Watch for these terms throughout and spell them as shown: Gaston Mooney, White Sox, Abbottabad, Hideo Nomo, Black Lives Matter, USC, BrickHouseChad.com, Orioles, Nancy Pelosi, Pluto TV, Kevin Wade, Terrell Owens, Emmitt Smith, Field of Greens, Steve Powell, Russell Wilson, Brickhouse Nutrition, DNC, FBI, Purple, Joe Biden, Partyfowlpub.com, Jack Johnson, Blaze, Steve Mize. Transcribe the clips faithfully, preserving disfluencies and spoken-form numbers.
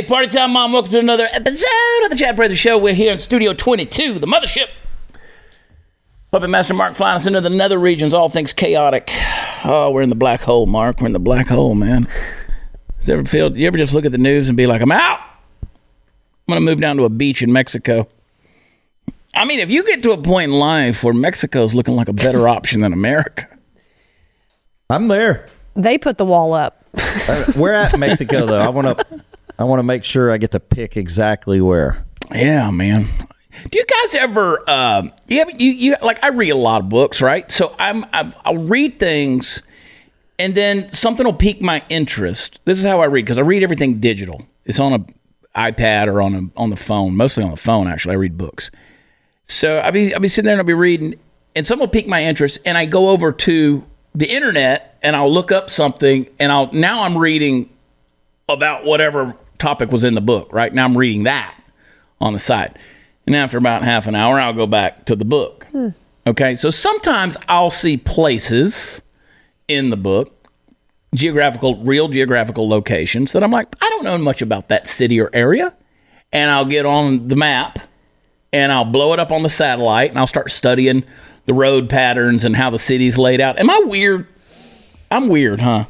Hey, party time, mom. Welcome to another episode of the Chad Prather Show. We're here in Studio twenty-two, the mothership. Puppet Master Mark flying us into the nether regions. All things chaotic. Oh, we're in the black hole, Mark. We're in the black hole, man. Does ever feel, you ever just look at the news and be like, I'm out. I'm going to move down to a beach in Mexico. I mean, if you get to a point in life where Mexico's looking like a better option than America. I'm there. They put the wall up. We're at Mexico, though. I want to... I want to make sure I get to pick exactly where. Yeah, man. Do you guys ever, um, you ever, you, you, like, I read a lot of books, right? So I'm, I've, I'll read things, and then something will pique my interest. This is how I read, because I read everything digital. It's on a iPad or on a, on the phone, mostly on the phone, actually. I read books. So I'll be, I'll be sitting there, and I'll be reading, and something will pique my interest, and I go over to the internet, and I'll look up something, and I'll now I'm reading about whatever topic was in the book. Right now I'm reading that on the side, and after about half an hour I'll go back to the book. hmm. Okay, so sometimes I'll see places in the book, geographical real geographical locations that I'm like, I don't know much about that city or area, and I'll get on the map and I'll blow it up on the satellite and I'll start studying the road patterns and how the city's laid out. Am I weird? I'm weird, huh?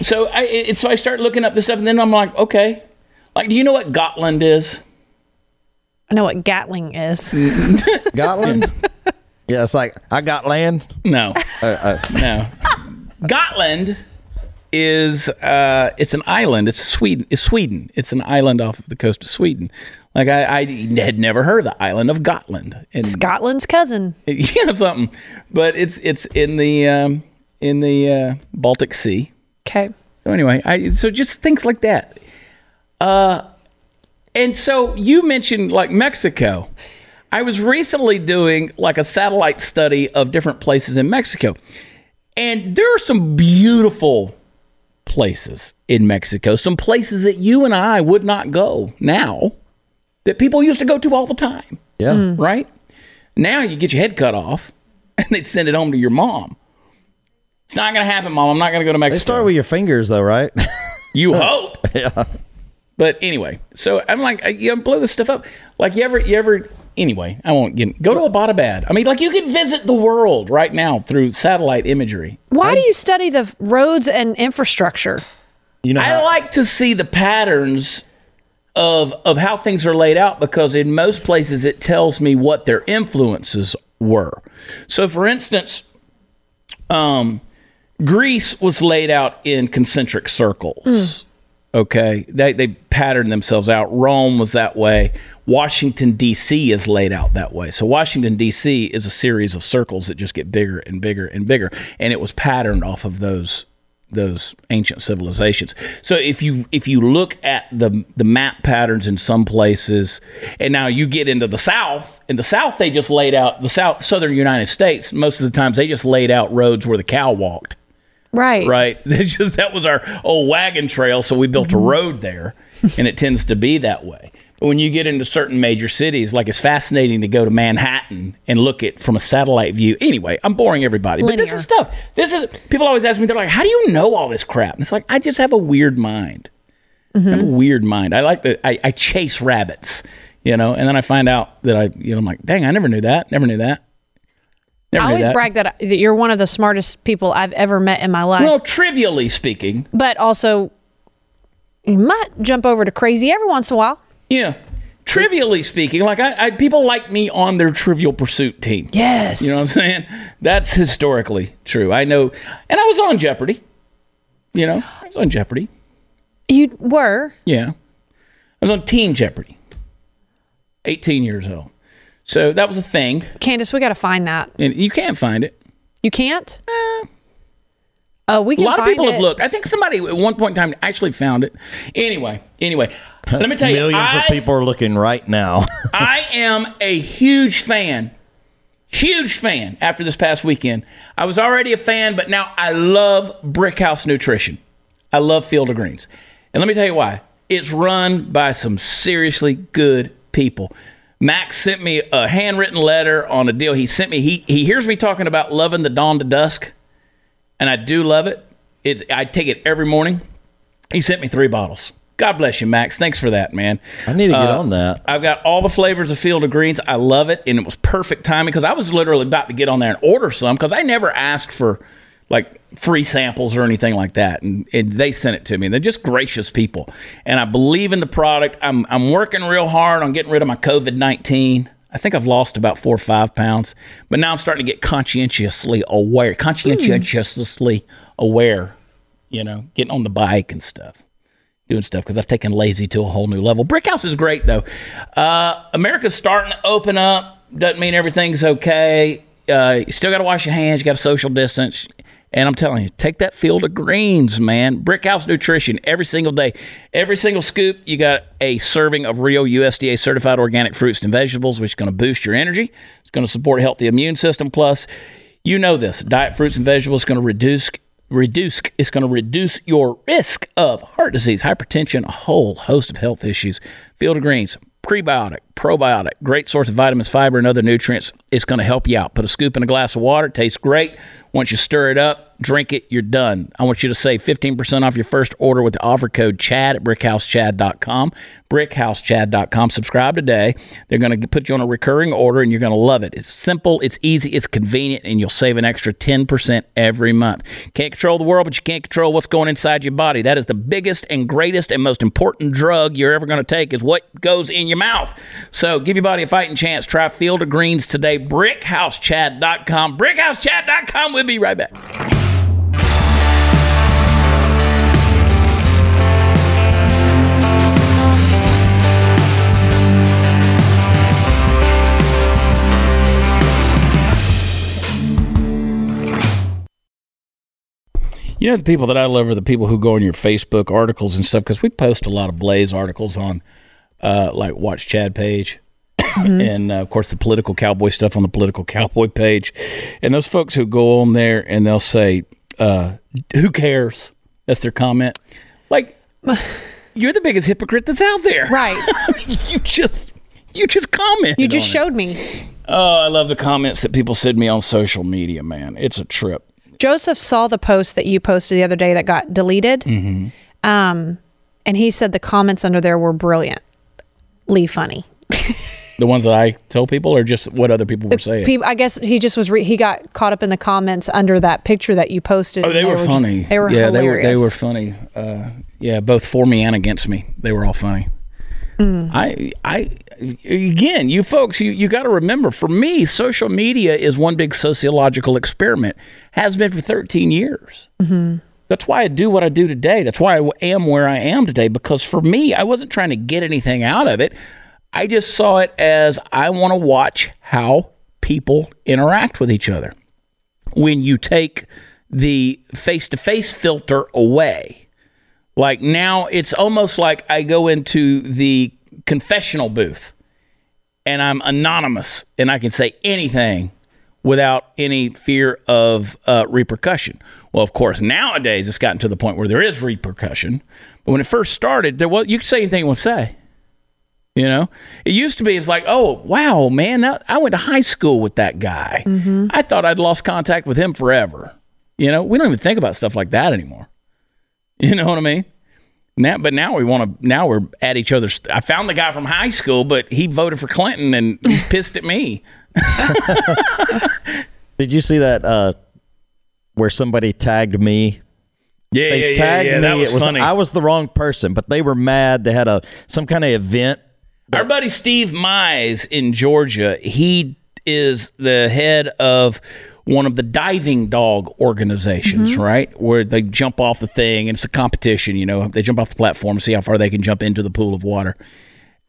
So I it, so I start looking up this stuff, and then I'm like, okay. Like, do you know what Gotland is? I know what Gatling is. Gotland? Yeah, it's like, I got land? No. Uh, uh. No. Gotland is, uh, it's an island. It's Sweden. It's Sweden. It's an island off of the coast of Sweden. Like, I, I had never heard of the island of Gotland. And Scotland's cousin. Yeah, something. But it's it's in the, um, in the uh, Baltic Sea. Okay. So anyway, I so just things like that. Uh, and so you mentioned like Mexico. I was recently doing like a satellite study of different places in Mexico. And there are some beautiful places in Mexico. Some places that you and I would not go now that people used to go to all the time. Yeah. Mm. Right? Now you get your head cut off and they send it home to your mom. It's not going to happen, Mom. I'm not going to go to Mexico. They start with your fingers, though, right? You hope. Yeah. But anyway, so I'm like, I, you know, blow this stuff up. Like, you ever, you ever, anyway, I won't get, go to Abbottabad. I mean, like, you could visit the world right now through satellite imagery. Why I, do you study the roads and infrastructure? You know, I how, like to see the patterns of of how things are laid out, because in most places it tells me what their influences were. So, for instance, um, Greece was laid out in concentric circles. Mm. Okay, they they patterned themselves out. Rome was that way. Washington D C is laid out that way. So Washington D C is a series of circles that just get bigger and bigger and bigger, and it was patterned off of those those ancient civilizations. So if you if you look at the the map patterns in some places, and now you get into the South, in the South they just laid out the South Southern United States. Most of the times they just laid out roads where the cow walked. Right. Right. It's just, that was our old wagon trail, so we built a road there, and it tends to be that way. But when you get into certain major cities, like, it's fascinating to go to Manhattan and look at from a satellite view. Anyway, I'm boring everybody. Linear. But this is stuff. This is, people always ask me, they're like, how do you know all this crap? And it's like, I just have a weird mind. Mm-hmm. I have a weird mind. I like the, I, I chase rabbits, you know, and then I find out that I, you know, I'm like, dang, I never knew that. Never knew that. Never I always that. brag that, I, that you're one of the smartest people I've ever met in my life. Well, trivially speaking. But also, you might jump over to crazy every once in a while. Yeah. Trivially speaking, like, I, I people like me on their Trivial Pursuit team. Yes. You know what I'm saying? That's historically true. I know. And I was on Jeopardy. You know, I was on Jeopardy. You were? Yeah. I was on Team Jeopardy. eighteen years old. So that was a thing. Candace, we got to find that. And you can't find it. You can't? Eh. Uh, we can find it. A lot of people it. have looked. I think somebody at one point in time actually found it. Anyway, anyway, let me tell you. Millions I, of people are looking right now. I am a huge fan, huge fan after this past weekend. I was already a fan, but now I love Brickhouse Nutrition. I love Field of Greens. And let me tell you why. It's run by some seriously good people. Max sent me a handwritten letter on a deal he sent me. He he hears me talking about loving the dawn to dusk, and I do love it. It's, I take it every morning. He sent me three bottles. God bless you, Max. Thanks for that, man. I need to get uh, on that. I've got all the flavors of Field of Greens. I love it, and it was perfect timing because I was literally about to get on there and order some because I never asked for like free samples or anything like that, and, and they sent it to me. They're just gracious people, and I believe in the product. I'm I'm working real hard on getting rid of my COVID nineteen. I think I've lost about four or five pounds, but now I'm starting to get conscientiously aware, conscientiously mm. aware, you know, getting on the bike and stuff, doing stuff because I've taken lazy to a whole new level. Brickhouse is great, though. Uh, America's starting to open up. Doesn't mean everything's okay. Uh, you still got to wash your hands. You got to social distance. And I'm telling you, take that Field of Greens, man. Brickhouse Nutrition every single day. Every single scoop, you got a serving of real U S D A-certified organic fruits and vegetables, which is going to boost your energy. It's going to support a healthy immune system. Plus, you know this, diet fruits and vegetables is going to reduce, reduce, it's going to reduce your risk of heart disease, hypertension, a whole host of health issues. Field of Greens. Prebiotic, probiotic, great source of vitamins, fiber, and other nutrients. It's going to help you out. Put a scoop in a glass of water. It tastes great. Once you stir it up, drink it, you're done. I want you to save fifteen percent off your first order with the offer code CHAD at brick house chad dot com. brick house chad dot com. Subscribe today. They're going to put you on a recurring order, and you're going to love it. It's simple, it's easy, it's convenient, and you'll save an extra ten percent every month. Can't control the world, but you can't control what's going inside your body. That is the biggest and greatest and most important drug you're ever going to take is what goes in your mouth. So give your body a fighting chance. Try Field of Greens today. brick house chad dot com. brick house chad dot com. We'll be right back. You know, the people that I love are the people who go on your Facebook articles and stuff, because we post a lot of Blaze articles on uh, like Watch Chad page. Mm-hmm. And, uh, of course, the Political Cowboy stuff on the Political Cowboy page. And those folks who go on there and they'll say, uh, who cares? That's their comment. Like, you're the biggest hypocrite that's out there. Right. I mean, you just you just commented. You just showed it. me. Oh, I love the comments that people send me on social media, man. It's a trip. Joseph saw the post that you posted the other day that got deleted. Mm-hmm. Um, and he said the comments under there were brilliantly funny. The ones that I tell people, or just what other people were saying? I guess he just was. Re- he got caught up in the comments under that picture that you posted. Oh, they, they were, were funny. Just, they were yeah, hilarious. They were, they were funny. Uh, yeah, both for me and against me. They were all funny. Mm. I, I, again, you folks, you, you got to remember, for me, social media is one big sociological experiment. Has been for thirteen years. Mm-hmm. That's why I do what I do today. That's why I am where I am today, because for me, I wasn't trying to get anything out of it. I just saw it as I want to watch how people interact with each other. When you take the face-to-face filter away, like now it's almost like I go into the confessional booth and I'm anonymous and I can say anything without any fear of uh, repercussion. Well, of course, nowadays it's gotten to the point where there is repercussion. But when it first started, there was, you could say anything you want to say. You know, it used to be, it's like, oh, wow, man, I went to high school with that guy. Mm-hmm. I thought I'd lost contact with him forever. You know, we don't even think about stuff like that anymore. You know what I mean? Now, but now we want to, now we're at each other's. I found the guy from high school, but he voted for Clinton and he's pissed at me. Did you see that uh, where somebody tagged me? Yeah, they yeah, tagged yeah, yeah. Me. That was, it was funny. I was the wrong person, but they were mad. They had a some kind of event. Our buddy Steve Mize in Georgia, he is the head of one of the diving dog organizations, mm-hmm. right? Where they jump off the thing, and it's a competition, you know. They jump off the platform, see how far they can jump into the pool of water.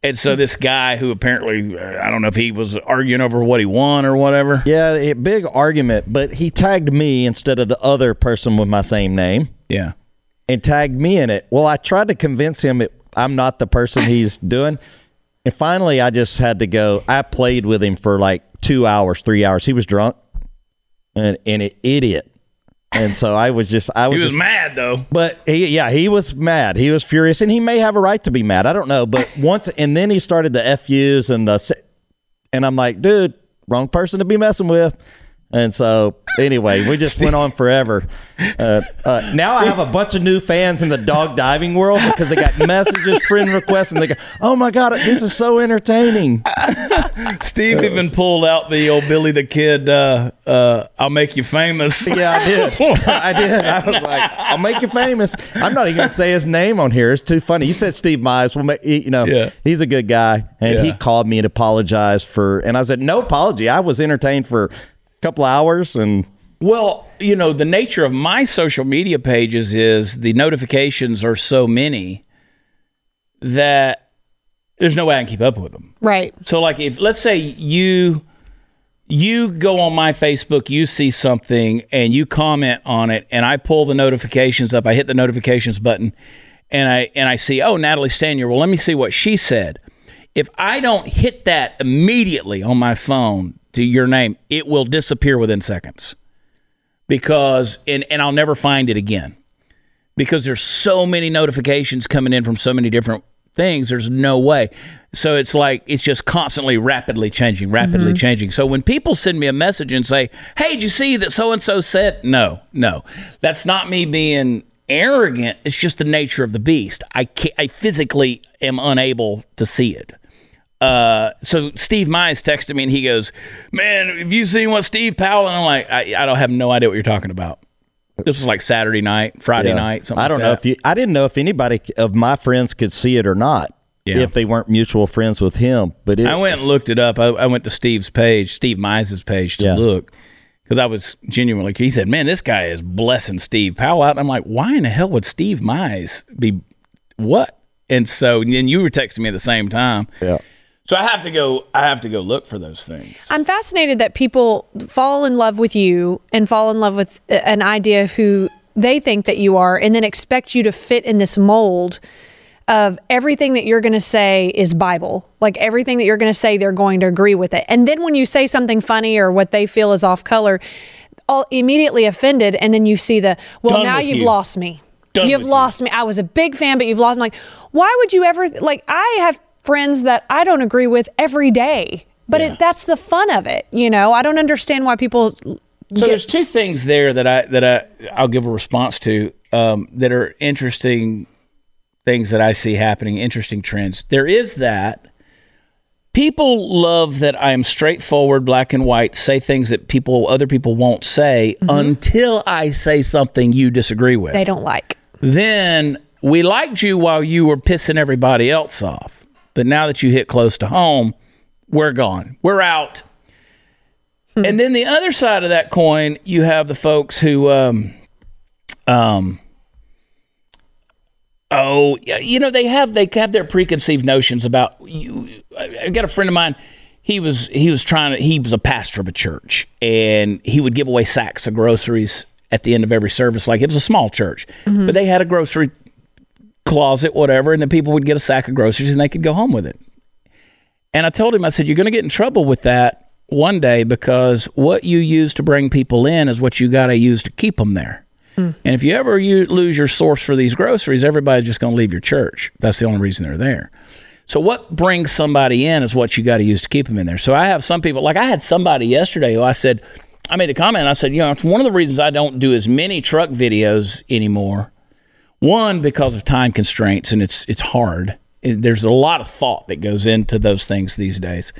And so this guy who apparently, I don't know if he was arguing over what he won or whatever. Yeah, big argument, but he tagged me instead of the other person with my same name. Yeah. And tagged me in it. Well, I tried to convince him it, I'm not the person he's doing. And finally, I just had to go. I played with him for like two hours, three hours. He was drunk and, and an idiot. And so I was just... I was he was just, mad, though. But, he, yeah, he was mad. He was furious. And he may have a right to be mad. I don't know. But once... And then he started the F U's and the... And I'm like, dude, wrong person to be messing with. And so, anyway, we just went on forever. Uh, uh, now I have a bunch of new fans in the dog diving world because they got messages, friend requests, and they go, oh, my God, this is so entertaining. Steve even pulled out the old Billy the Kid, uh, uh, I'll make you famous. Yeah, I did. I did. I was like, I'll make you famous. I'm not even going to say his name on here. It's too funny. You said Steve Mives. Well, you know, yeah. He's a good guy. And yeah. he called me and apologized for, and I said, no apology. I was entertained for couple hours. And well, you know, the nature of my social media pages is the notifications are so many that there's no way I can keep up with them. Right. So like if let's say you you go on my Facebook, you see something and you comment on it, and I pull the notifications up, I hit the notifications button, and I and I see, oh, Natalie Stanier, well, let me see what she said. If I don't hit that immediately on my phone to your name, it will disappear within seconds, because and, and I'll never find it again, because there's so many notifications coming in from so many different things. There's no way. So it's like it's just constantly rapidly changing, rapidly mm-hmm. changing. So when people send me a message and say, hey, did you see that so-and-so said? No, no, that's not me being arrogant. It's just the nature of the beast. I can't, I physically am unable to see it. Uh, so Steve Mize texted me and he goes, man, have you seen what Steve Powell? And I'm like, I, I don't have no idea what you're talking about. This was like Saturday night, Friday yeah. night. Something I don't like know that. if you, I didn't know if anybody of my friends could see it or not yeah. if they weren't mutual friends with him. But it, I went and looked it up. I, I went to Steve's page, Steve Mize's page to yeah. look. Because I was genuinely, he said, man, this guy is blessing Steve Powell out. And I'm like, why in the hell would Steve Mize be what? And so and then you were texting me at the same time. Yeah. So I have to go, I have to go look for those things. I'm fascinated that people fall in love with you and fall in love with an idea of who they think that you are, and then expect you to fit in this mold of everything that you're going to say is Bible. Like everything that you're going to say, they're going to agree with it. And then when you say something funny or what they feel is off color, all immediately offended. And then you see the, well, Done now you've you. lost me. Done you've lost you. me. I was a big fan, but you've lost me. Like, why would you ever, like, I have friends that I don't agree with every day, but yeah. it, that's the fun of it, you know. I don't understand why people. So there's two things there that I that I I'll give a response to um, that are interesting things that I see happening, interesting trends. There is that people love that I am straightforward, black and white, say things that people other people won't say mm-hmm. until I say something you disagree with. They don't like. Then we liked you while you were pissing everybody else off. But now that you hit close to home, we're gone. We're out. Hmm. And then the other side of that coin, you have the folks who, um, um, oh, you know, they have they have their preconceived notions about you. I got a friend of mine. He was he was trying to he was a pastor of a church, and he would give away sacks of groceries at the end of every service. Like it was a small church, mm-hmm. but they had a grocery closet, whatever, and the people would get a sack of groceries and they could go home with it. And I told him, I said, you're going to get in trouble with that one day, because what you use to bring people in is what you got to use to keep them there. Mm. And if you ever you lose your source for these groceries, everybody's just going to leave your church. That's the only reason they're there. So what brings somebody in is what you got to use to keep them in there. So I have some people, like I had somebody yesterday who I said, I made a comment, I said, you know, it's one of the reasons I don't do as many truck videos anymore. One, because of time constraints, and it's it's hard. There's a lot of thought that goes into those things these days.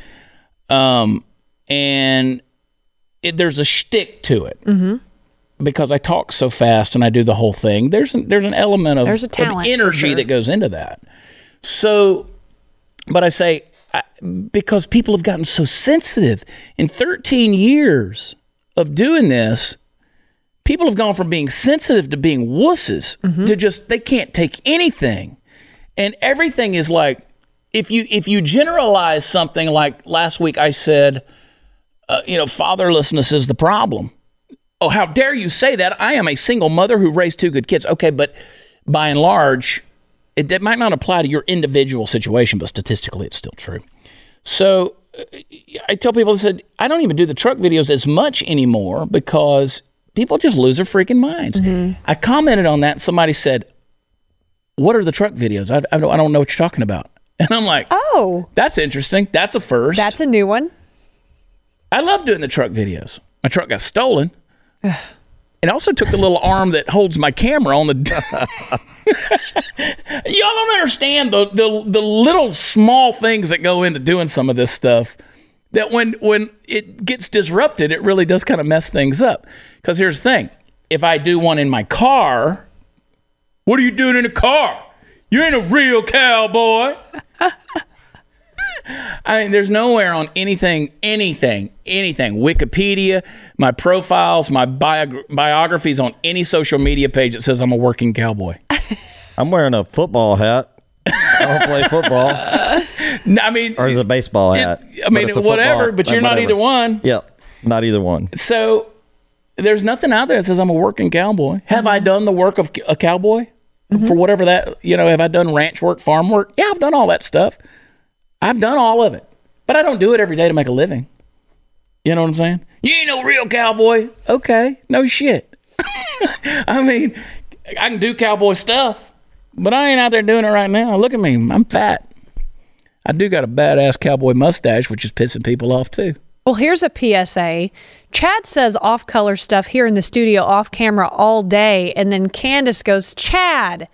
Um, and it, there's a shtick to it. Mm-hmm. Because I talk so fast and I do the whole thing, there's an, there's an element of, a talent, of energy sure. that goes into that. So, but I say, I, because people have gotten so sensitive. In thirteen years of doing this, people have gone from being sensitive to being wusses mm-hmm. to just they can't take anything. And everything is like if you if you generalize something, like last week I said, uh, you know, fatherlessness is the problem. Oh, how dare you say that? I am a single mother who raised two good kids. OK, but by and large, it, it might not apply to your individual situation, but statistically it's still true. So uh, I tell people, I said, I don't even do the truck videos as much anymore because people just lose their freaking minds. Mm-hmm. I commented on that. And somebody said, what are the truck videos? I, I, don't, I don't know what you're talking about. And I'm like, oh, that's interesting. That's a first. That's a new one. I love doing the truck videos. My truck got stolen. It also took the little arm that holds my camera on the... D- Y'all don't understand the, the the little small things that go into doing some of this stuff, that when, when it gets disrupted, it really does kind of mess things up. Because here's the thing. If I do one in my car, what are you doing in a car? You ain't a real cowboy. I mean, there's nowhere on anything, anything, anything. Wikipedia, my profiles, my bio- biographies on any social media page that says I'm a working cowboy. I'm wearing a football hat. I don't play football. No, I mean, or is it a baseball hat? It, I mean, but it's whatever, football, but you're whatever. Not either one. Yeah, not either one. So there's nothing out there that says I'm a working cowboy. Have mm-hmm. I done the work of a cowboy? Mm-hmm. For whatever that, you know, have I done ranch work, farm work? Yeah, I've done all that stuff. I've done all of it, but I don't do it every day to make a living. You know what I'm saying? You ain't no real cowboy. Okay, no shit. I mean, I can do cowboy stuff, but I ain't out there doing it right now. Look at me. I'm fat. I do got a badass cowboy mustache, which is pissing people off too. Well, here's a P S A. Chad says off-color stuff here in the studio off camera all day, and then Candace goes, Chad,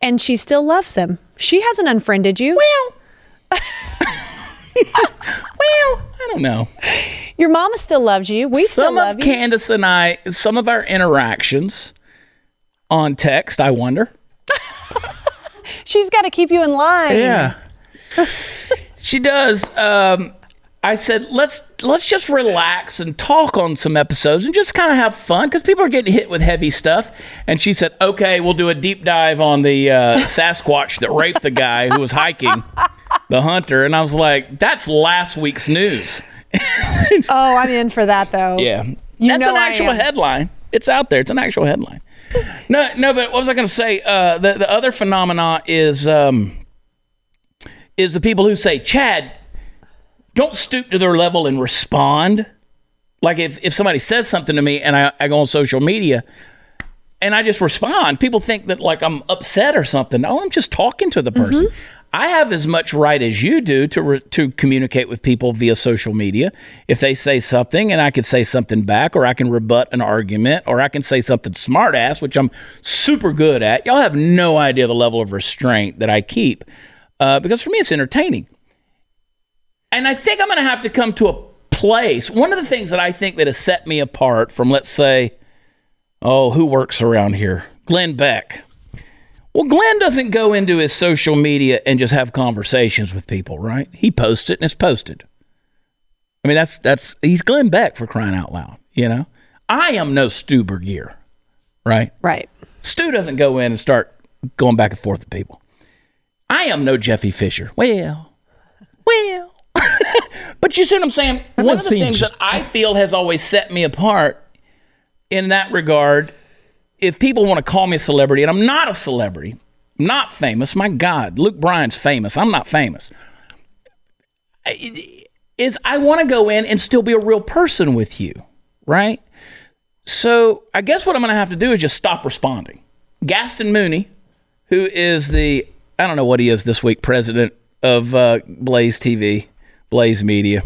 and she still loves him. She hasn't unfriended you. Well... Well, I don't know. Your mama still loves you. We still love you. Some of Candace and I, some of our interactions on text, I wonder. She's got to keep you in line. Yeah. She does. Um, I said, let's let's just relax and talk on some episodes and just kind of have fun because people are getting hit with heavy stuff. And she said, okay, we'll do a deep dive on the uh, Sasquatch that raped the guy who was hiking. The hunter. And I was like, that's last week's news. Oh, I'm in for that though. Yeah. You that's an actual headline. It's out there. It's an actual headline. No, no, but what was I going to say? Uh, the, the other phenomena is, um, is the people who say, Chad, don't stoop to their level and respond. Like if, if somebody says something to me and I, I go on social media and I just respond, people think that like I'm upset or something. No, I'm just talking to the person. Mm-hmm. I have as much right as you do to re- to communicate with people via social media. If they say something and I could say something back, or I can rebut an argument, or I can say something smart ass, which I'm super good at. Y'all have no idea the level of restraint that I keep uh, because for me, it's entertaining. And I think I'm going to have to come to a place. One of the things that I think that has set me apart from, let's say, oh, who works around here? Glenn Beck. Well, Glenn doesn't go into his social media and just have conversations with people, right? He posts it and it's posted. I mean, that's, that's, he's Glenn Beck for crying out loud, you know? I am no Stu Bergier, right? Right. Stu doesn't go in and start going back and forth with people. I am no Jeffy Fisher. Well, well. But you see what I'm saying? One of the things that I feel has always set me apart in that regard. If people want to call me a celebrity, and I'm not a celebrity, I'm not famous. My God, Luke Bryan's famous. I'm not famous. Is I want to go in and still be a real person with you, right? So I guess what I'm going to have to do is just stop responding. Gaston Mooney, who is the, I don't know what he is this week, president of uh, Blaze T V, Blaze Media.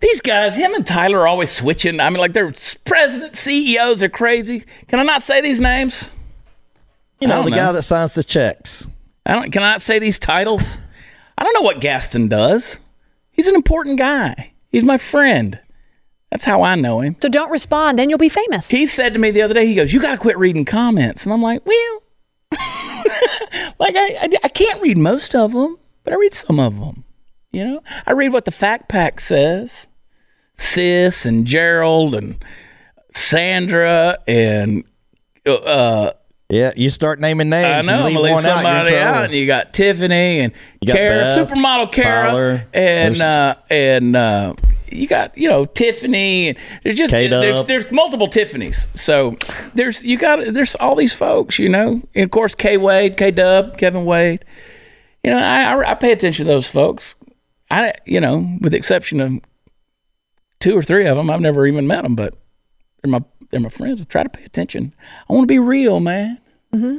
These guys, him and Tyler, are always switching. I mean, like, they're president, C E Os are crazy. Can I not say these names? You know, the know. guy that signs the checks. I don't. Can I not say these titles? I don't know what Gaston does. He's an important guy. He's my friend. That's how I know him. So don't respond, then you'll be famous. He said to me the other day, he goes, you got to quit reading comments. And I'm like, well, like, I, I, I can't read most of them, but I read some of them. You know, I read what the Fact Pack says. Sis and Gerald and Sandra and uh yeah, you start naming names. I know, and leave I'm gonna leave somebody out, out, and you got Tiffany and Kara, supermodel Kara, and uh, and uh, you got you know Tiffany, and there's just there's, there's multiple Tiffanys. So there's you got there's all these folks, you know, and of course K Wade, K Dub, Kevin Wade. You know, I, I I pay attention to those folks. I, you know, with the exception of two or three of them, I've never even met them, but they're my, they're my friends. I try to pay attention. I want to be real, man. Mm-hmm.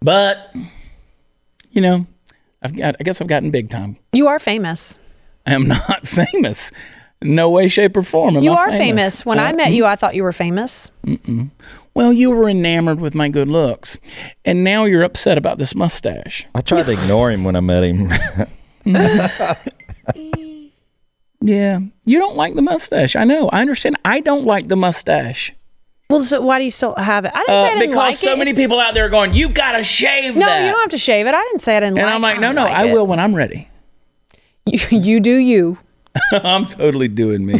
But, you know, I've got, I guess I've gotten big time. You are famous. I am not famous. No way, shape, or form. Am you I are famous. famous. When uh, I met you, I thought you were famous. Mm-mm. Well, you were enamored with my good looks, and now you're upset about this mustache. I tried to ignore him when I met him. Yeah. You don't like the mustache. I know. I understand. I don't like the mustache. Well, so why do you still have it? I didn't uh, say I didn't like it. Because so many people out there are going, you got to shave no, that. No, you don't have to shave it. I didn't say I didn't and like it. And I'm like, no, no, I, like I will when I'm ready. You, you do you. I'm totally doing me.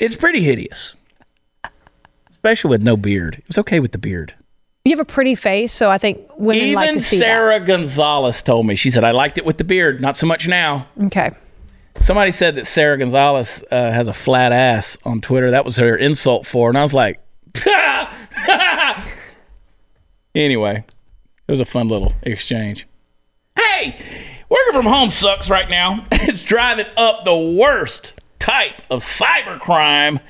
It's pretty hideous. Especially with no beard. It was okay with the beard. You have a pretty face, so I think women Even like to see Sarah that. Even Sarah Gonzalez told me. She said, I liked it with the beard. Not so much now. Okay. Somebody said that Sarah Gonzalez uh, has a flat ass on Twitter. That was her insult for her. And I was like, anyway, it was a fun little exchange. Hey, working from home sucks right now. It's driving up the worst type of cybercrime.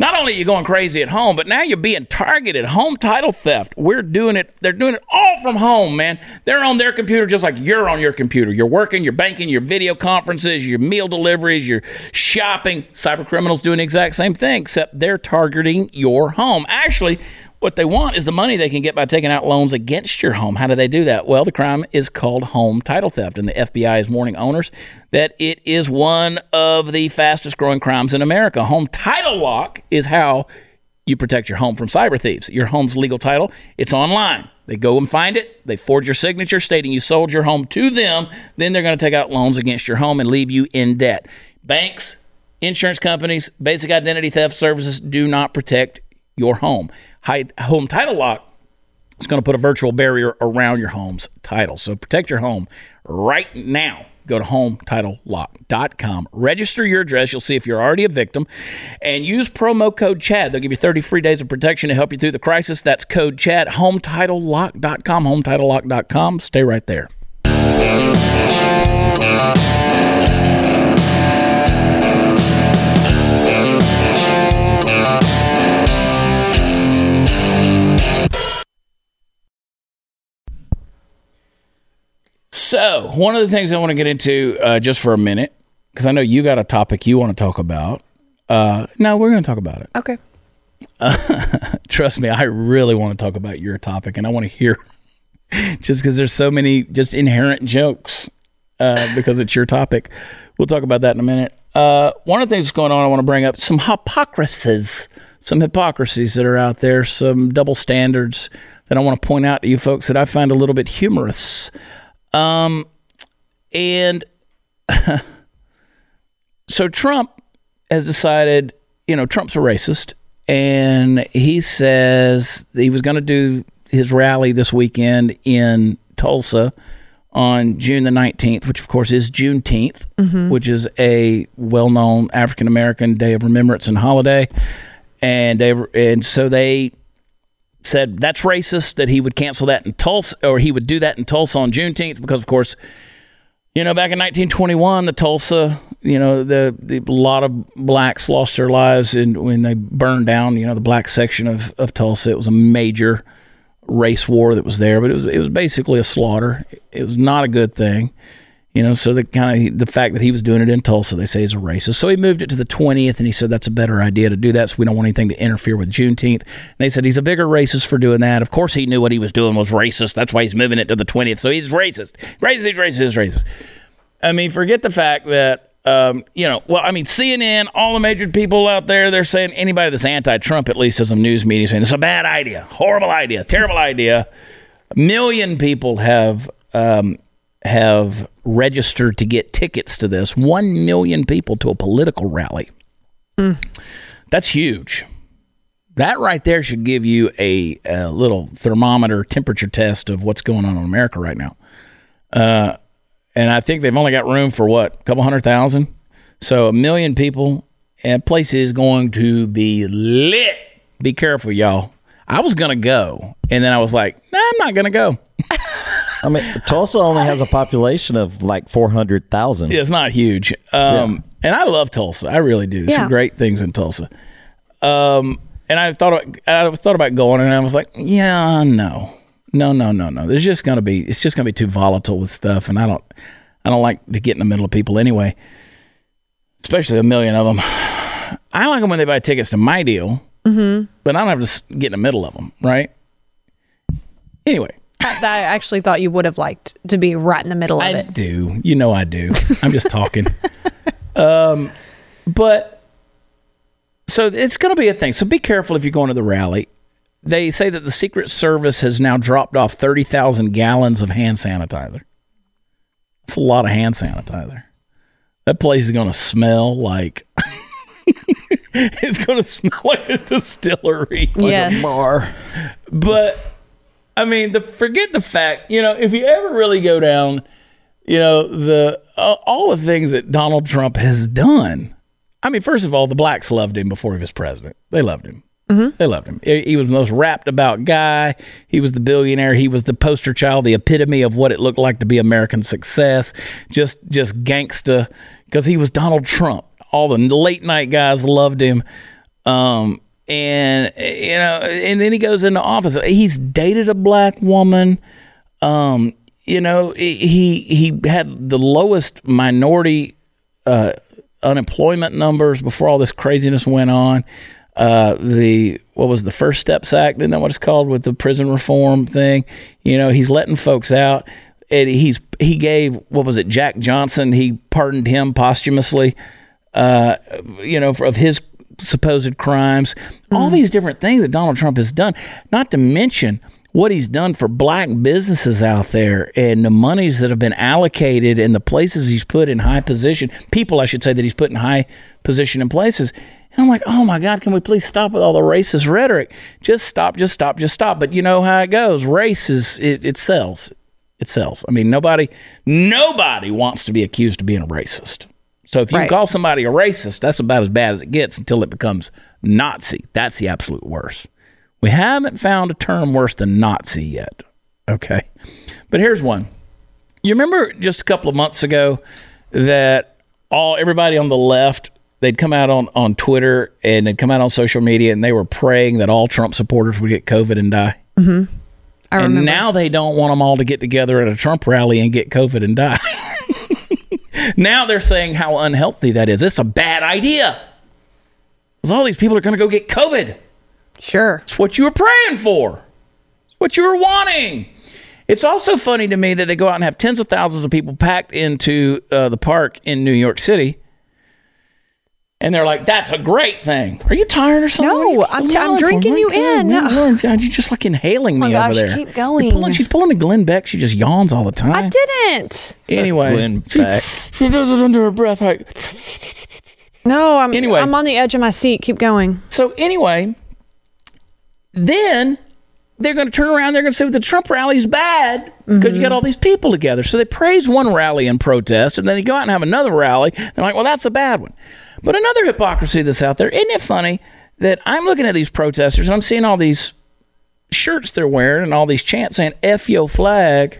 Not only are you going crazy at home, but now you're being targeted. Home title theft. We're doing it. They're doing it all from home, man. They're on their computer just like you're on your computer. You're working, you're banking, your video conferences, your meal deliveries, your shopping. Cybercriminals doing the exact same thing, except they're targeting your home. Actually, what they want is the money they can get by taking out loans against your home. How do they do that? Well, the crime is called home title theft, and the F B I is warning owners that it is one of the fastest-growing crimes in America. Home title lock is how you protect your home from cyber thieves. Your home's legal title, it's online. They go and find it. They forge your signature stating you sold your home to them. Then they're going to take out loans against your home and leave you in debt. Banks, insurance companies, basic identity theft services do not protect your home. Home title lock is going to put a virtual barrier around your home's title. So protect your home right now. Go to home title lock dot com. Register your address. You'll see if you're already a victim. And use promo code CHAD. They'll give you thirty free days of protection to help you through the crisis. That's code CHAD. home title lock dot com. home title lock dot com. Stay right there. So, one of the things I want to get into uh, just for a minute, because I know you got a topic you want to talk about. Uh, no, we're going to talk about it. Okay. Uh, trust me, I really want to talk about your topic, and I want to hear, just because there's so many just inherent jokes, uh, because it's your topic. We'll talk about that in a minute. Uh, one of the things that's going on, I want to bring up some hypocrisies, some hypocrisies that are out there, some double standards that I want to point out to you folks that I find a little bit humorous. Um, and so Trump has decided, you know, Trump's a racist, and he says he was going to do his rally this weekend in Tulsa on June the nineteenth, which of course is Juneteenth, mm-hmm. which is a well-known African-American day of remembrance and holiday. And they, and so they said that's racist that he would cancel that in Tulsa, or he would do that in Tulsa on Juneteenth, because of course, you know, back in nineteen twenty-one, the Tulsa, you know, the, the a lot of blacks lost their lives in, when they burned down, you know, the black section of, of Tulsa. It was a major race war that was there, but it was it was basically a slaughter. It was not a good thing, you know. So the kind of the fact that he was doing it in Tulsa, they say he's a racist. So he moved it to the twentieth, and he said that's a better idea to do that, so we don't want anything to interfere with Juneteenth. And they said he's a bigger racist for doing that. Of course he knew what he was doing was racist. That's why he's moving it to the twentieth. So he's racist. Racist, racist, racist. I mean, forget the fact that, um, you know, well, I mean, C N N, all the major people out there, they're saying anybody that's anti-Trump, at least as a news media, saying it's a bad idea, horrible idea, terrible idea. A million people have... Um, have registered to get tickets to this. One million people to a political rally. Mm. That's huge. That right there should give you a, a little thermometer temperature test of what's going on in America right now. Uh, and I think they've only got room for what? A couple hundred thousand? So a million people, and place is going to be lit. Be careful, y'all. I was going to go. And then I was like, no, nah, I'm not going to go. I mean, Tulsa only has a population of like four hundred thousand. It's not huge. Um, yeah. And I love Tulsa. I really do. There's yeah. some great things in Tulsa. Um, and I thought about, I thought about going, and I was like, yeah, no. No, no, no, no. There's just going to be, it's just going to be too volatile with stuff, and I don't I don't like to get in the middle of people anyway. especially a million of them. I like them when they buy tickets to my deal, mm-hmm. but I don't have to get in the middle of them, right? Anyway. I, I actually thought you would have liked to be right in the middle of I it. I do. You know I do. I'm just talking. um, but, so it's going to be a thing. So be careful if you're going to the rally. They say that the Secret Service has now dropped off thirty thousand gallons of hand sanitizer. That's a lot of hand sanitizer. That place is going to smell like... it's going to smell like a distillery. Like yes. a bar. But... I mean, the, forget the fact, you know, if you ever really go down, you know, the uh, all the things that Donald Trump has done. I mean, first of all, the blacks loved him before he was president. They loved him. Mm-hmm. They loved him. He, he was the most rapped about guy. He was the billionaire. He was the poster child, the epitome of what it looked like to be American success. Just just gangsta, because he was Donald Trump. All the late night guys loved him. Um And, you know, and then he goes into office. He's dated a black woman. Um, you know, he he had the lowest minority uh, unemployment numbers before all this craziness went on. Uh, the what was the First Steps Act? Isn't that what it's called, with the prison reform thing? You know, he's letting folks out. And he's he gave, what was it, Jack Johnson? He pardoned him posthumously, uh, you know, for, of his supposed crimes, all mm. these different things that Donald Trump has done, not to mention what he's done for black businesses out there and the monies that have been allocated and the places he's put in high position, people I should say that he's put in high position in places. And I'm like, oh my God, can we please stop with all the racist rhetoric? Just stop, just stop, just stop. But you know how it goes. Race is, it, it sells. It sells. I mean, nobody, nobody wants to be accused of being a racist. So if you right. call somebody a racist, that's about as bad as it gets until it becomes Nazi. That's the absolute worst. We haven't found a term worse than Nazi yet. Okay. But here's one. You remember just a couple of months ago that all everybody on the left, they'd come out on, on Twitter and they'd come out on social media and they were praying that all Trump supporters would get COVID and die. Mm-hmm. I and remember. Now they don't want them all to get together at a Trump rally and get COVID and die. Now they're saying how unhealthy that is. It's a bad idea. Because all these people are going to go get COVID. Sure. It's what you were praying for. It's what you were wanting. It's also funny to me that they go out and have tens of thousands of people packed into uh, the park in New York City. And they're like, that's a great thing. Are you tired or something? No, I'm, t- I'm drinking you in. You're just like inhaling me over there. Oh my gosh, keep going. Pulling, she's pulling a Glenn Beck. She just yawns all the time. I didn't. Anyway. Glenn Beck. She, she does it under her breath. Like. No, I'm, anyway. I'm on the edge of my seat. Keep going. So anyway, then they're going to turn around. They're going to say, well, the Trump rally's bad because mm-hmm. you got all these people together. So they praise one rally in protest, and then they go out and have another rally. They're like, well, that's a bad one. But another hypocrisy that's out there, isn't it funny that I'm looking at these protesters and I'm seeing all these shirts they're wearing and all these chants saying, F your flag.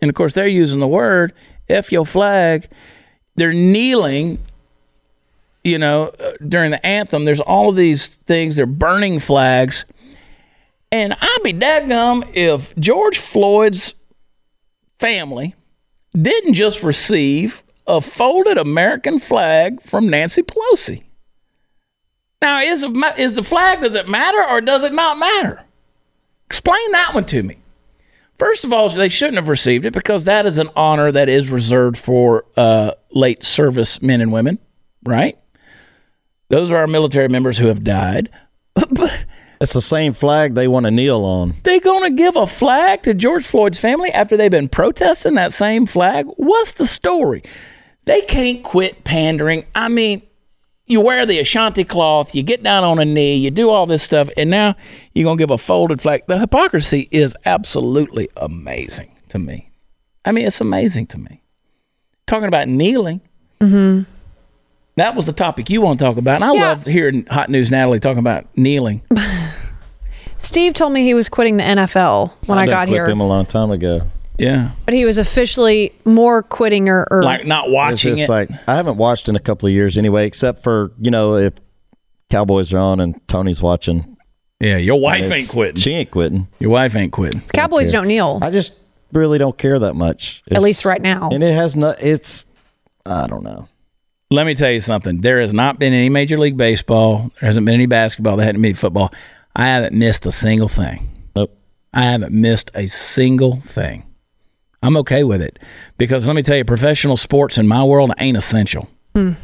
And, of course, they're using the word, F your flag. They're kneeling, you know, during the anthem. There's all of these things. They're burning flags. And I'd be dadgum if George Floyd's family didn't just receive a folded American flag from Nancy Pelosi. Now, is is the flag, does it matter or does it not matter? Explain that one to me. First of all, they shouldn't have received it because that is an honor that is reserved for uh, late service men and women, right? Those are our military members who have died. It's the same flag they want to kneel on. They going to give a flag to George Floyd's family after they've been protesting that same flag? What's the story? They can't quit pandering. I mean, you wear the Ashanti cloth, you get down on a knee, you do all this stuff, and now you're going to give a folded flag. The hypocrisy is absolutely amazing to me. I mean, it's amazing to me. Talking about kneeling. Mm-hmm. That was the topic you want to talk about. And I yeah. love hearing Hot News Natalie talking about kneeling. Steve told me he was quitting the N F L when I, I got quit here. Them a long time ago. Yeah, but he was officially more quitting or, or like not watching it's just it. Like I haven't watched in a couple of years anyway, except for you know if Cowboys are on and Tony's watching. Yeah, your wife ain't quitting. She ain't quitting. Your wife ain't quitting. The Cowboys don't, don't kneel. I just really don't care that much. It's, At least right now, and it has not. It's I don't know. Let me tell you something. There has not been any Major League Baseball. There hasn't been any basketball. There hasn't been any football. I haven't missed a single thing. Nope. I haven't missed a single thing. I'm okay with it. Because let me tell you, professional sports in my world ain't essential. Mm.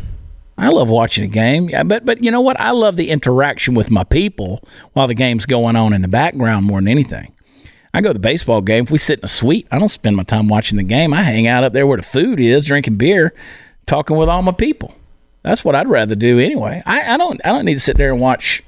I love watching a game. Yeah, but but you know what? I love the interaction with my people while the game's going on in the background more than anything. I go to the baseball game. If we sit in a suite, I don't spend my time watching the game. I hang out up there where the food is, drinking beer, talking with all my people. That's what I'd rather do anyway. I, I don't I don't need to sit there and watch,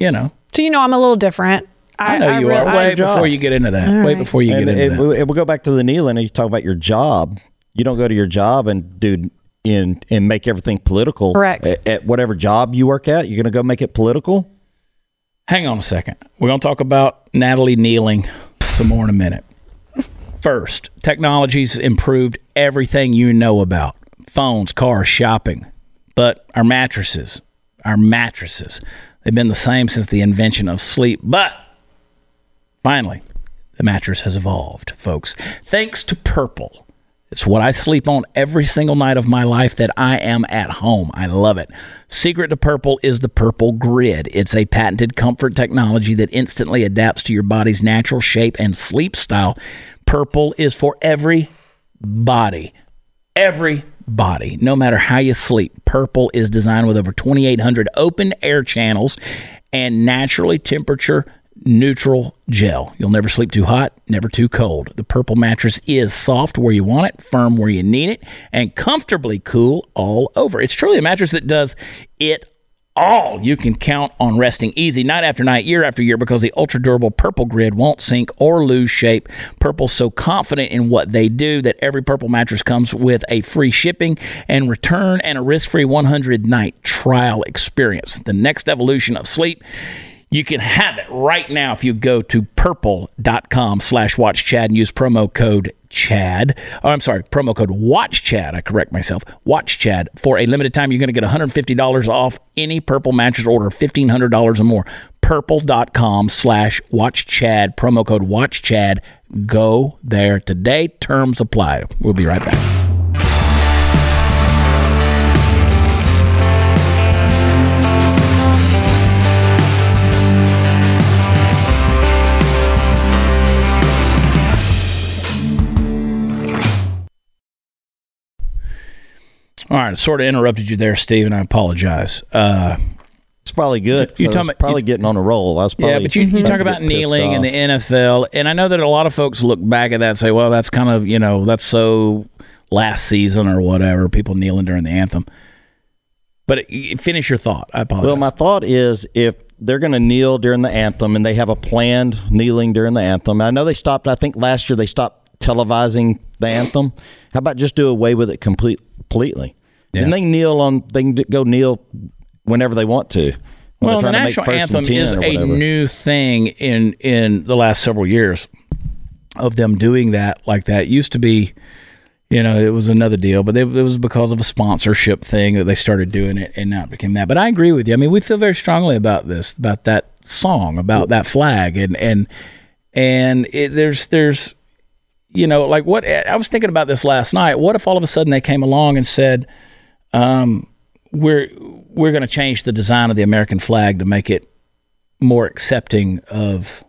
you know. So, you know, I'm a little different. I, I know I you really, are. Way before you get into that. All way right. before you and get it, into it, that. We'll go back to the kneeling and you talk about your job. You don't go to your job and do in and make everything political. Correct. At, at whatever job you work at, you're going to go make it political? Hang on a second. We're going to talk about Natalie kneeling some more in a minute. First, technology's improved everything you know about. Phones, cars, shopping. But our mattresses, our mattresses, they've been the same since the invention of sleep. But finally, the mattress has evolved, folks. Thanks to Purple. It's what I sleep on every single night of my life that I am at home. I love it. Secret to Purple is the Purple Grid. It's a patented comfort technology that instantly adapts to your body's natural shape and sleep style. Purple is for every body. Every body. No matter how you sleep, Purple is designed with over twenty-eight hundred open air channels and naturally temperature neutral gel. You'll never sleep too hot, never too cold. The Purple mattress is soft where you want it, firm where you need it, and comfortably cool all over. It's truly a mattress that does it all. You can count on resting easy night after night, year after year, because the ultra durable Purple Grid won't sink or lose shape. Purple's so confident in what they do that every Purple mattress comes with a free shipping and return and a risk-free one hundred night trial experience. The next evolution of sleep. You can have it right now if you go to purple.com slash watch Chad and use promo code Chad. Oh, I'm sorry, promo code watch Chad. I correct myself. Watch Chad. For a limited time, you're going to get one hundred fifty dollars off any Purple mattress order, fifteen hundred dollars or more. Purple.com slash watch Chad. Promo code watch Chad. Go there today. Terms apply. We'll be right back. All right, I sort of interrupted you there, Steve, and I apologize. Uh, it's probably good. You talking about probably you, getting on a roll? I was probably yeah. But you, you talk about kneeling in the N F L, and I know that a lot of folks look back at that and say, "Well, that's kind of you know that's so last season or whatever." People kneeling during the anthem. But it, it, finish your thought. I apologize. Well, my thought is if they're going to kneel during the anthem, and they have a planned kneeling during the anthem. I know they stopped. I think last year they stopped televising the anthem. How about just do away with it complete, completely? Yeah. And they can kneel on. They can go kneel whenever they want to. Well, the national anthem is a new thing in in the last several years of them doing that like that. It used to be, you know, it was another deal, but it was because of a sponsorship thing that they started doing it, and now it became that. But I agree with you. I mean, we feel very strongly about this, about that song, about that flag, and and and it, there's there's. You know, like what I was thinking about this last night. What if all of a sudden they came along and said, um, we're we're going to change the design of the American flag to make it more accepting of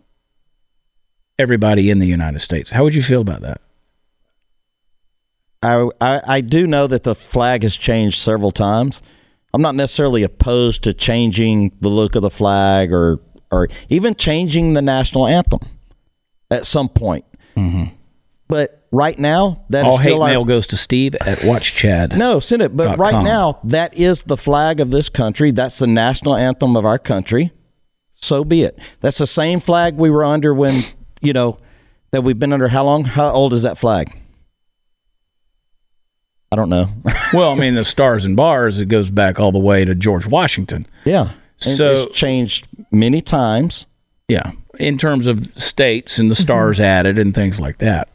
everybody in the United States? How would you feel about that? I, I, I do know that the flag has changed several times. I'm not necessarily opposed to changing the look of the flag or, or even changing the national anthem at some point. Mm-hmm. But right now, that all is still hate our mail goes to Steve at watch chad dot com. No, send it. But right now, that is the flag of this country. That's the national anthem of our country. So be it. That's the same flag we were under when, you know, that we've been under how long? How old is that flag? I don't know. Well, I mean, the stars and bars, it goes back all the way to George Washington. Yeah. And so it's changed many times. Yeah. In terms of states and the stars mm-hmm. added and things like that.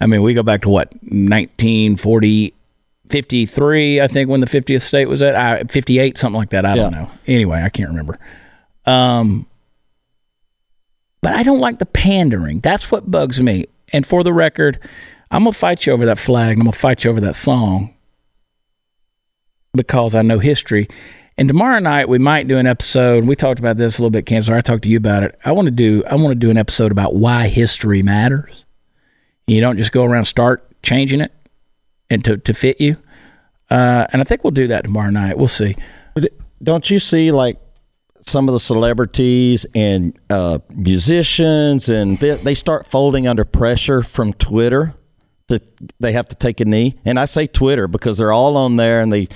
I mean, we go back to what, nineteen fifty-three, I think, when the fiftieth state was at, I, fifty-eight, something like that. I yeah. don't know. Anyway, I can't remember. Um, but I don't like the pandering. That's what bugs me. And for the record, I'm going to fight you over that flag. And I'm going to fight you over that song. because I know history. And tomorrow night we might do an episode. We talked about this a little bit, Kansas. I talked to you about it. I want to do I want to do an episode about why history matters. You don't just go around start changing it and to, to fit you. Uh, and I think we'll do that tomorrow night. We'll see. Don't you see like some of the celebrities and uh, musicians and they, they start folding under pressure from Twitter? To, they have to take a knee. And I say Twitter because they're all on there and they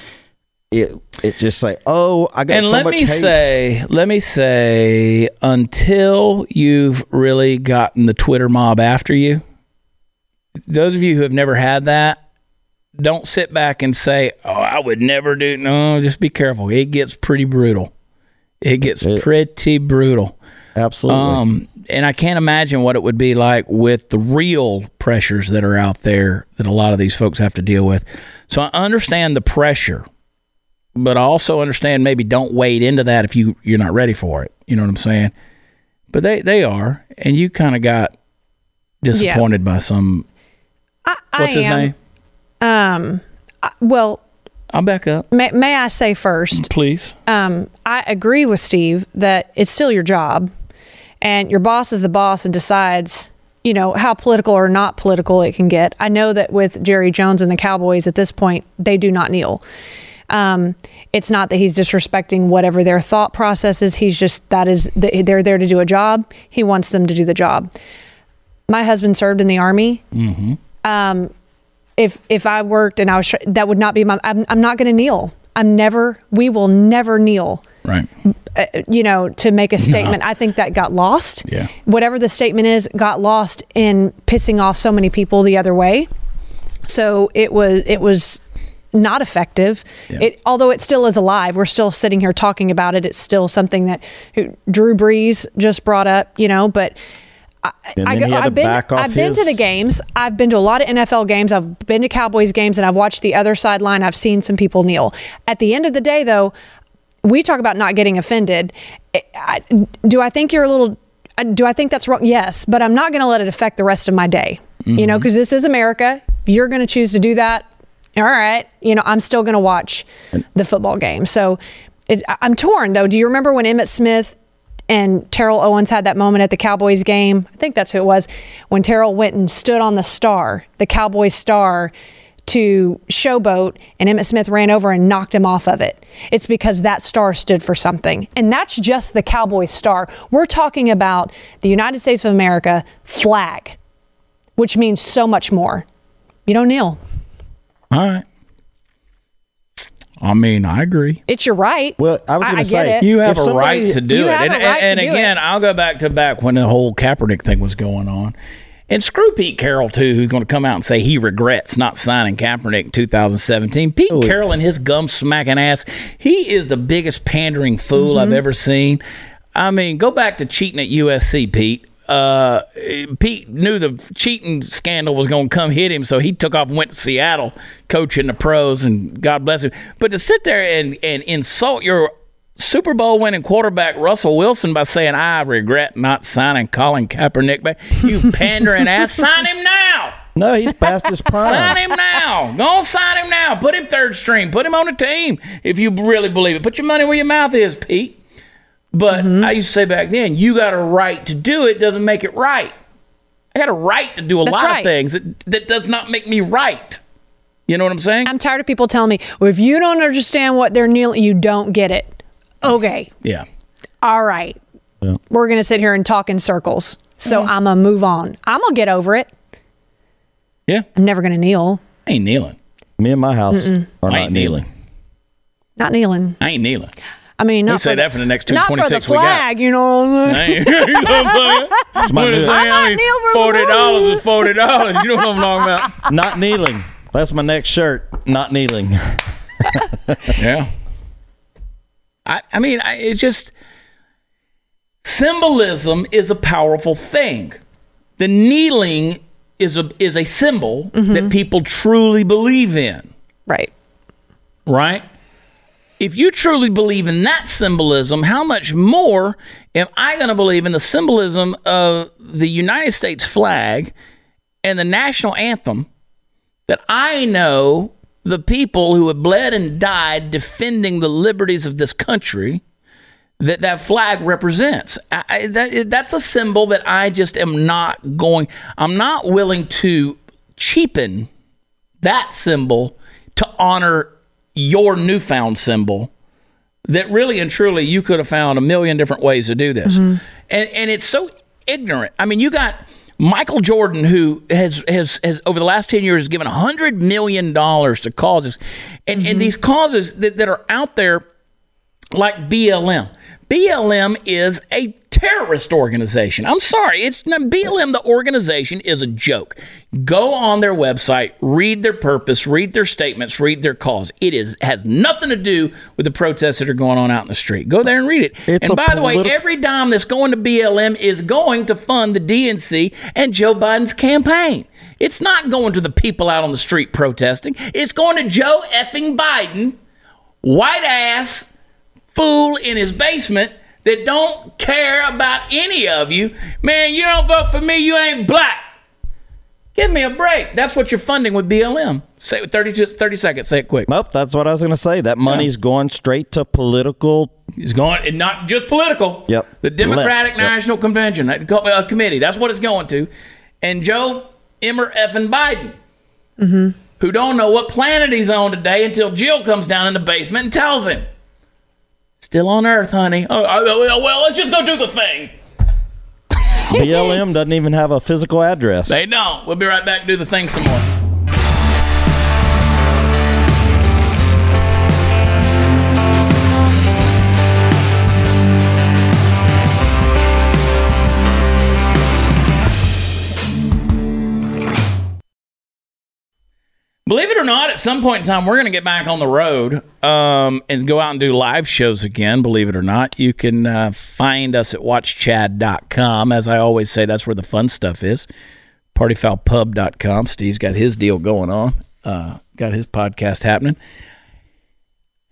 it it just say, oh, I got and so let much me hate. say let me say until you've really gotten the Twitter mob after you, those of you who have never had that, don't sit back and say, oh, I would never do. No, just be careful. It gets pretty brutal. It gets it, pretty brutal. Absolutely. Um, and I can't imagine what it would be like with the real pressures that are out there that a lot of these folks have to deal with. So I understand the pressure, but I also understand maybe don't wade into that if you, you're not ready for it. You know what I'm saying? But they, they are, and you kind of got disappointed yeah. by some... I, I what's his am. name? Um, I, well... I'm back up. May, may I say first? Please. Um, I agree with Steve that it's still your job, and your boss is the boss and decides, you know, how political or not political it can get. I know that with Jerry Jones and the Cowboys at this point, they do not kneel. Um, it's not that he's disrespecting whatever their thought process is. He's just, that is, they're there to do a job. He wants them to do the job. My husband served in the Army. Mm-hmm. Um, If if I worked and I was, that would not be my, I'm, I'm not going to kneel. I'm never, we will never kneel. Right. Uh, you know, to make a statement. No. I think that got lost. Yeah. Whatever the statement is got lost in pissing off so many people the other way. So it was, it was not effective. Yeah. It, although it still is alive. We're still sitting here talking about it. It's still something that Drew Brees just brought up, you know, but I, I go, I've, been, I've been to the games. I've been to a lot of N F L games. I've been to Cowboys games, and I've watched the other sideline. I've seen some people kneel. At the end of the day, though, we talk about not getting offended. I, do I think you're a little – do I think that's wrong? Yes, but I'm not going to let it affect the rest of my day, mm-hmm. you know, because this is America. You're going to choose to do that. All right. You know, I'm still going to watch the football game. So it, I'm torn, though. Do you remember when Emmitt Smith – and Terrell Owens had that moment at the Cowboys game. I think that's who it was. When Terrell went and stood on the star, the Cowboys star, to showboat, and Emmitt Smith ran over and knocked him off of it. It's because that star stood for something. And that's just the Cowboys star. We're talking about the United States of America flag, which means so much more. You don't kneel. All right. I mean, I agree. It's your right. Well, I was going to say, you have a right to do it. And again, I'll go back to back when the whole Kaepernick thing was going on. And screw Pete Carroll, too, who's going to come out and say he regrets not signing Kaepernick in two thousand seventeen. Pete Ooh. Carroll and his gum-smacking ass, he is the biggest pandering fool mm-hmm. I've ever seen. I mean, go back to cheating at U S C, Pete. Uh, Pete knew the cheating scandal was going to come hit him, so he took off and went to Seattle coaching the pros, and God bless him. But to sit there and, and insult your Super Bowl winning quarterback Russell Wilson by saying, I regret not signing Colin Kaepernick back, you pandering ass, sign him now! No, he's past his prime. Sign him now. Go sign him now. Put him third string. Put him on the team if you really believe it. Put your money where your mouth is, Pete. But mm-hmm. I used to say back then, you got a right to do it, doesn't make it right. I got a right to do a That's lot right. of things that, that does not make me right. You know what I'm saying? I'm tired of people telling me, well, if you don't understand what they're kneeling, you don't get it. Okay. Yeah. All right. Yeah. We're going to sit here and talk in circles. So mm-hmm. I'm going to move on. I'm going to get over it. Yeah. I'm never going to kneel. I ain't kneeling. Me and my house Mm-mm. are not kneeling. kneeling. Not kneeling. I ain't kneeling. I mean, not we say for that the, for the next two twenty six. Not for the flag, you know. You know what I'm saying? It's my new. I might kneel for forty dollars is forty dollars. You know what I'm talking about? Not kneeling. That's my next shirt. Not kneeling. yeah. I I mean, I, it's just symbolism is a powerful thing. The kneeling is a is a symbol mm-hmm. that people truly believe in. Right. Right. If you truly believe in that symbolism, how much more am I going to believe in the symbolism of the United States flag and the national anthem that I know the people who have bled and died defending the liberties of this country that that flag represents. I, that, that's a symbol that I just am not going, I'm not willing to cheapen that symbol to honor your newfound symbol that really and truly you could have found a million different ways to do this. Mm-hmm. And and it's so ignorant. I mean, you got Michael Jordan, who has has, has over the last ten years has given one hundred million dollars to causes. And, mm-hmm. and these causes that, that are out there like B L M. B L M is a terrorist organization. I'm sorry. It's B L M, the organization, is a joke. Go on their website, read their purpose, read their statements, read their cause. It is has nothing to do with the protests that are going on out in the street. Go there and read it. It's and by politi- the way, every dime that's going to B L M is going to fund the D N C and Joe Biden's campaign. It's not going to the people out on the street protesting. It's going to Joe effing Biden, white ass fool in his basement that don't care about any of you. Man, you don't vote for me, you ain't black. Give me a break. That's what you're funding with B L M. Say it thirty, just thirty seconds. Say it quick. Nope, that's what I was going to say. That money's yeah. going straight to political. It's going, and not just political. Yep. The Democratic Let, National yep. Convention uh, Committee. That's what it's going to. And Joe Emmer effing Biden, mm-hmm. who don't know what planet he's on today until Jill comes down in the basement and tells him. Still on Earth, honey. Oh, oh, well, let's just go do the thing. B L M doesn't even have a physical address. They don't. We'll be right back and do the thing some more. Believe it or not, at some point in time, we're going to get back on the road um, and go out and do live shows again, believe it or not. You can uh, find us at watch chad dot com. As I always say, that's where the fun stuff is. party fowl pub dot com. Steve's got his deal going on. Uh, got his podcast happening.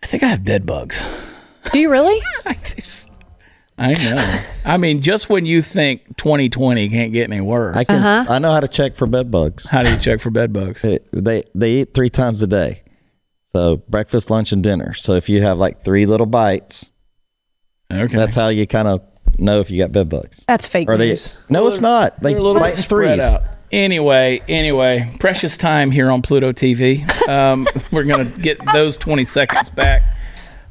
I think I have bed bugs. Do you really? I, I know. I mean, just when you think twenty twenty can't get any worse. I can. Uh-huh. I know how to check for bed bugs. How do you check for bed bugs? It, they they eat three times a day. So breakfast, lunch, and dinner. So if you have like three little bites, okay, that's how you kind of know if you got bed bugs. That's fake Are news. They, no, it's not. They bite threes. Out. Anyway, anyway, precious time here on Pluto T V. Um, we're going to get those twenty seconds back.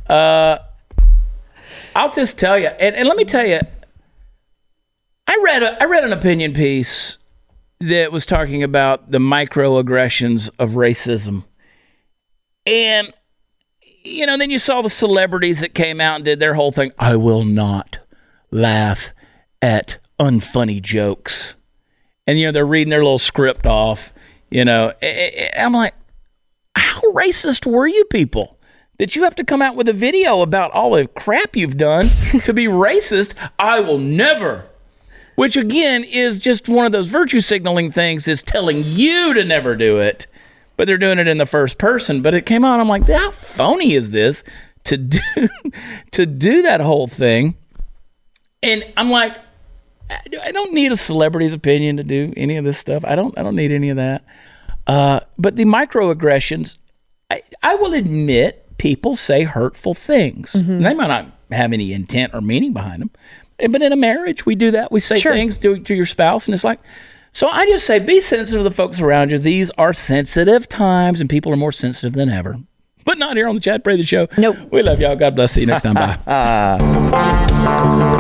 Uh I'll just tell you, and, and let me tell you, I read a, I read an opinion piece that was talking about the microaggressions of racism. And, you know, then you saw the celebrities that came out and did their whole thing. I will not laugh at unfunny jokes. And, you know, they're reading their little script off, you know. I'm like, how racist were you people? That you have to come out with a video about all the crap you've done to be racist. I will never. Which, again, is just one of those virtue signaling things is telling you to never do it. But they're doing it in the first person. But it came out, I'm like, how phony is this to do, to do that whole thing? And I'm like, I don't need a celebrity's opinion to do any of this stuff. I don't, I don't need any of that. Uh, but the microaggressions, I, I will admit, people say hurtful things. Mm-hmm. They might not have any intent or meaning behind them. But in a marriage, we do that. We say sure. things to, to your spouse, and it's like, so I just say, be sensitive to the folks around you. These are sensitive times, and people are more sensitive than ever. But not here on the Chad Prather Show. Nope. We love y'all. God bless. See you next time. Bye.